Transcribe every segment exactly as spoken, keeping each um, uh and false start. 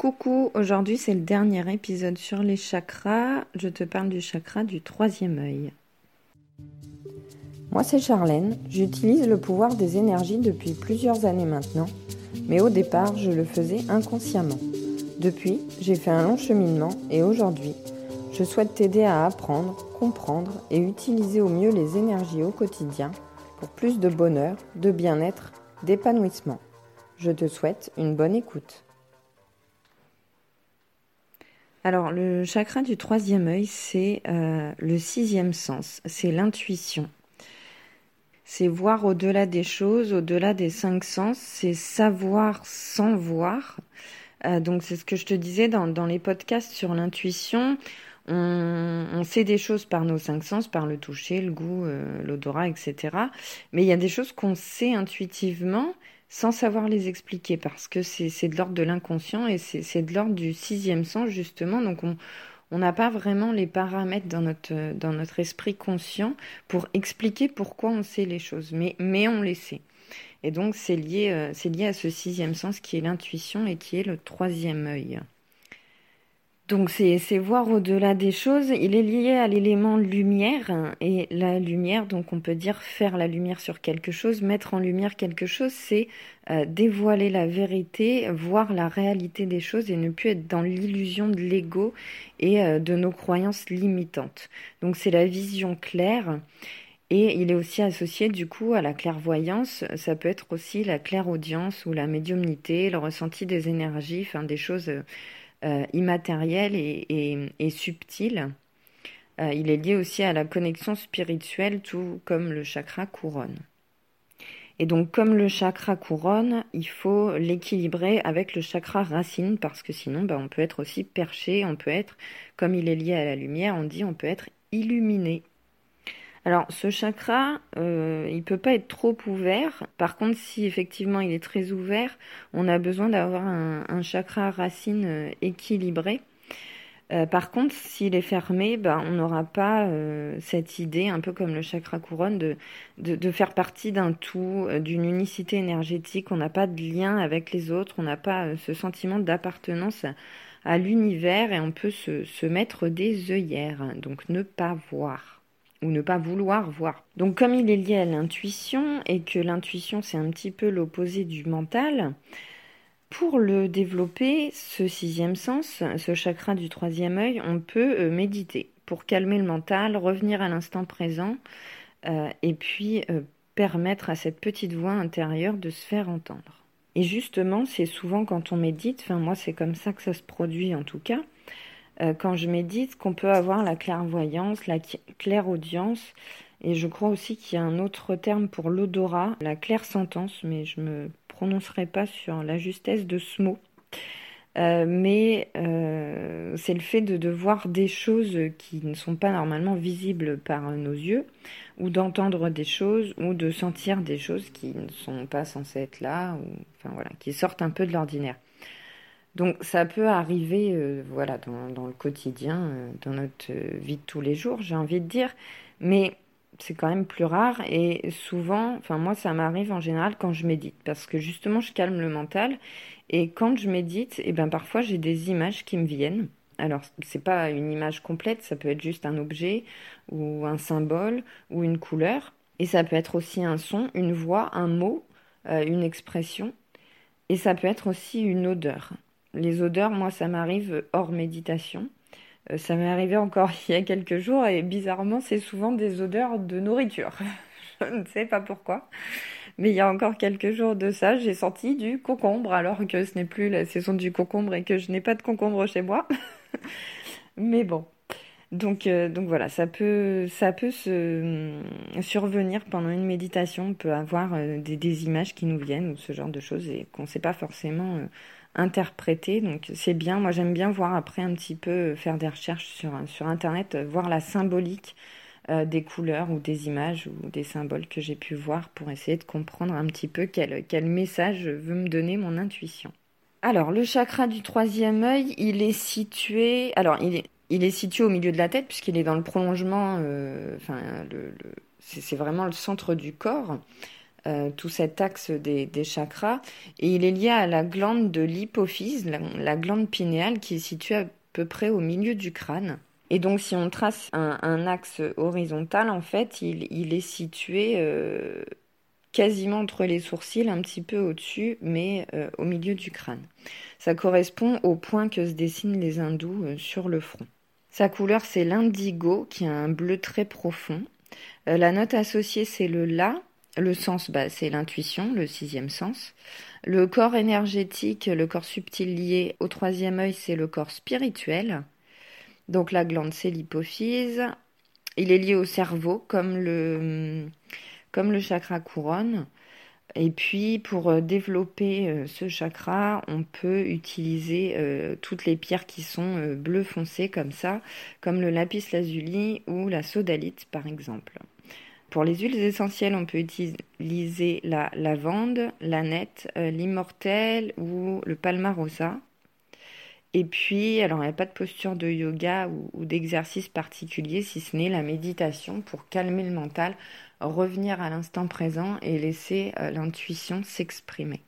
Coucou, aujourd'hui c'est le dernier épisode sur les chakras, je te parle du chakra du troisième œil. Moi c'est Charlène, j'utilise le pouvoir des énergies depuis plusieurs années maintenant, mais au départ je le faisais inconsciemment. Depuis, j'ai fait un long cheminement et aujourd'hui, je souhaite t'aider à apprendre, comprendre et utiliser au mieux les énergies au quotidien pour plus de bonheur, de bien-être, d'épanouissement. Je te souhaite une bonne écoute. Alors, le chakra du troisième œil, c'est euh, le sixième sens, c'est l'intuition. C'est voir au-delà des choses, au-delà des cinq sens, c'est savoir sans voir. Euh, donc, c'est ce que je te disais dans, dans les podcasts sur l'intuition. On, on sait des choses par nos cinq sens, par le toucher, le goût, euh, l'odorat, et cetera. Mais il y a des choses qu'on sait intuitivement, sans savoir les expliquer, parce que c'est, c'est de l'ordre de l'inconscient et c'est, c'est de l'ordre du sixième sens, justement. Donc, on on n'a pas vraiment les paramètres dans notre, dans notre esprit conscient pour expliquer pourquoi on sait les choses, mais, mais on les sait. Et donc, c'est lié, euh, c'est lié à ce sixième sens qui est l'intuition et qui est le troisième œil. Donc, c'est, c'est voir au-delà des choses. Il est lié à l'élément lumière. Hein, et la lumière, donc on peut dire faire la lumière sur quelque chose, mettre en lumière quelque chose, c'est euh, dévoiler la vérité, voir la réalité des choses et ne plus être dans l'illusion de l'ego et euh, de nos croyances limitantes. Donc, c'est la vision claire. Et il est aussi associé du coup à la clairvoyance, ça peut être aussi la clairaudience ou la médiumnité, le ressenti des énergies, enfin des choses... Euh, Euh, immatériel et, et, et subtil. Euh, il est lié aussi à la connexion spirituelle, tout comme le chakra couronne. Et donc, comme le chakra couronne, il faut l'équilibrer avec le chakra racine, parce que sinon, bah, on peut être aussi perché, on peut être, comme il est lié à la lumière, on dit on peut être illuminé. Alors, ce chakra, euh, il ne peut pas être trop ouvert. Par contre, si effectivement il est très ouvert, on a besoin d'avoir un, un chakra racine euh, équilibré. Euh, par contre, s'il est fermé, bah, on n'aura pas euh, cette idée, un peu comme le chakra couronne, de, de, de faire partie d'un tout, euh, d'une unicité énergétique. On n'a pas de lien avec les autres, on n'a pas euh, ce sentiment d'appartenance à, à l'univers et on peut se, se mettre des œillères, donc ne pas voir. Ou ne pas vouloir voir. Donc comme il est lié à l'intuition, et que l'intuition c'est un petit peu l'opposé du mental, pour le développer, ce sixième sens, ce chakra du troisième œil, on peut méditer pour calmer le mental, revenir à l'instant présent, euh, et puis euh, permettre à cette petite voix intérieure de se faire entendre. Et justement, c'est souvent quand on médite, enfin moi c'est comme ça que ça se produit en tout cas, quand je médite, qu'on peut avoir la clairvoyance, la clairaudience, et je crois aussi qu'il y a un autre terme pour l'odorat, la clairsentence, mais je ne me prononcerai pas sur la justesse de ce mot. Euh, mais euh, c'est le fait de, de voir des choses qui ne sont pas normalement visibles par nos yeux, ou d'entendre des choses, ou de sentir des choses qui ne sont pas censées être là, ou, enfin voilà, qui sortent un peu de l'ordinaire. Donc ça peut arriver euh, voilà, dans, dans le quotidien, euh, dans notre vie de tous les jours, j'ai envie de dire, mais c'est quand même plus rare et souvent, enfin moi ça m'arrive en général quand je médite, parce que justement je calme le mental et quand je médite, eh ben, parfois j'ai des images qui me viennent. Alors c'est pas une image complète, ça peut être juste un objet ou un symbole ou une couleur et ça peut être aussi un son, une voix, un mot, euh, une expression et ça peut être aussi une odeur. Les odeurs, moi, ça m'arrive hors méditation. Euh, ça m'est arrivé encore il y a quelques jours et bizarrement, c'est souvent des odeurs de nourriture. Je ne sais pas pourquoi. Mais il y a encore quelques jours de ça, j'ai senti du concombre alors que ce n'est plus la saison du concombre et que je n'ai pas de concombre chez moi. Mais bon. Donc, euh, donc voilà, ça peut, ça peut se euh, survenir pendant une méditation. On peut avoir euh, des, des images qui nous viennent ou ce genre de choses et qu'on ne sait pas forcément... Euh, interpréter, donc c'est bien, moi j'aime bien voir après un petit peu, faire des recherches sur, sur internet, voir la symbolique euh, des couleurs ou des images ou des symboles que j'ai pu voir pour essayer de comprendre un petit peu quel, quel message veut me donner mon intuition. Alors le chakra du troisième œil, il est situé, alors il est, il est situé au milieu de la tête puisqu'il est dans le prolongement, euh, enfin le, le, c'est, c'est vraiment le centre du corps. euh, tout cet axe des, des chakras, et il est lié à la glande de l'hypophyse, la, la glande pinéale qui est située à peu près au milieu du crâne. Et donc, si on trace un, un axe horizontal, en fait, il, il est situé euh, quasiment entre les sourcils, un petit peu au-dessus, mais euh, au milieu du crâne. Ça correspond au point que se dessinent les hindous euh, sur le front. Sa couleur, c'est l'indigo, qui a un bleu très profond. Euh, la note associée, c'est le la. Le sens, bah, c'est l'intuition, le sixième sens. Le corps énergétique, le corps subtil lié au troisième œil, c'est le corps spirituel. Donc la glande, c'est l'hypophyse. Il est lié au cerveau, comme le, comme le chakra couronne. Et puis, pour développer ce chakra, on peut utiliser euh, toutes les pierres qui sont euh, bleu foncé, comme ça, comme le lapis lazuli ou la sodalite, par exemple. Pour les huiles essentielles, on peut utiliser la lavande, l'aneth, euh, l'immortel ou le palmarosa. Et puis, alors, il n'y a pas de posture de yoga ou, ou d'exercice particulier, si ce n'est la méditation pour calmer le mental, revenir à l'instant présent et laisser euh, l'intuition s'exprimer.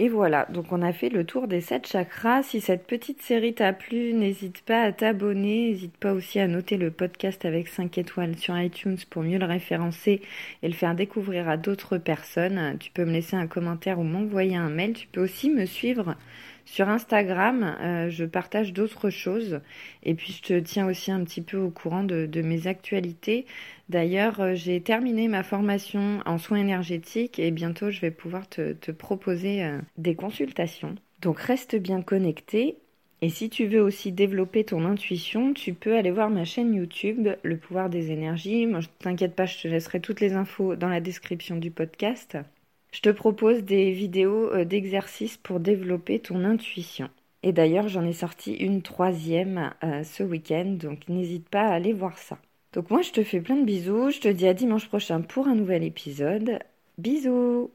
Et voilà, donc on a fait le tour des sept chakras. Si cette petite série t'a plu, n'hésite pas à t'abonner. N'hésite pas aussi à noter le podcast avec cinq étoiles sur iTunes pour mieux le référencer et le faire découvrir à d'autres personnes. Tu peux me laisser un commentaire ou m'envoyer un mail. Tu peux aussi me suivre sur Instagram. Euh, je partage d'autres choses. Et puis, je te tiens aussi un petit peu au courant de, de mes actualités. D'ailleurs, euh, j'ai terminé ma formation en soins énergétiques et bientôt, je vais pouvoir te, te proposer euh, des consultations. Donc, reste bien connecté. Et si tu veux aussi développer ton intuition, tu peux aller voir ma chaîne YouTube, Le Pouvoir des Énergies. Moi, je t'inquiète pas, je te laisserai toutes les infos dans la description du podcast. Je te propose des vidéos d'exercices pour développer ton intuition. Et d'ailleurs, j'en ai sorti une troisième euh, ce week-end, donc n'hésite pas à aller voir ça. Donc moi, je te fais plein de bisous. Je te dis à dimanche prochain pour un nouvel épisode. Bisous!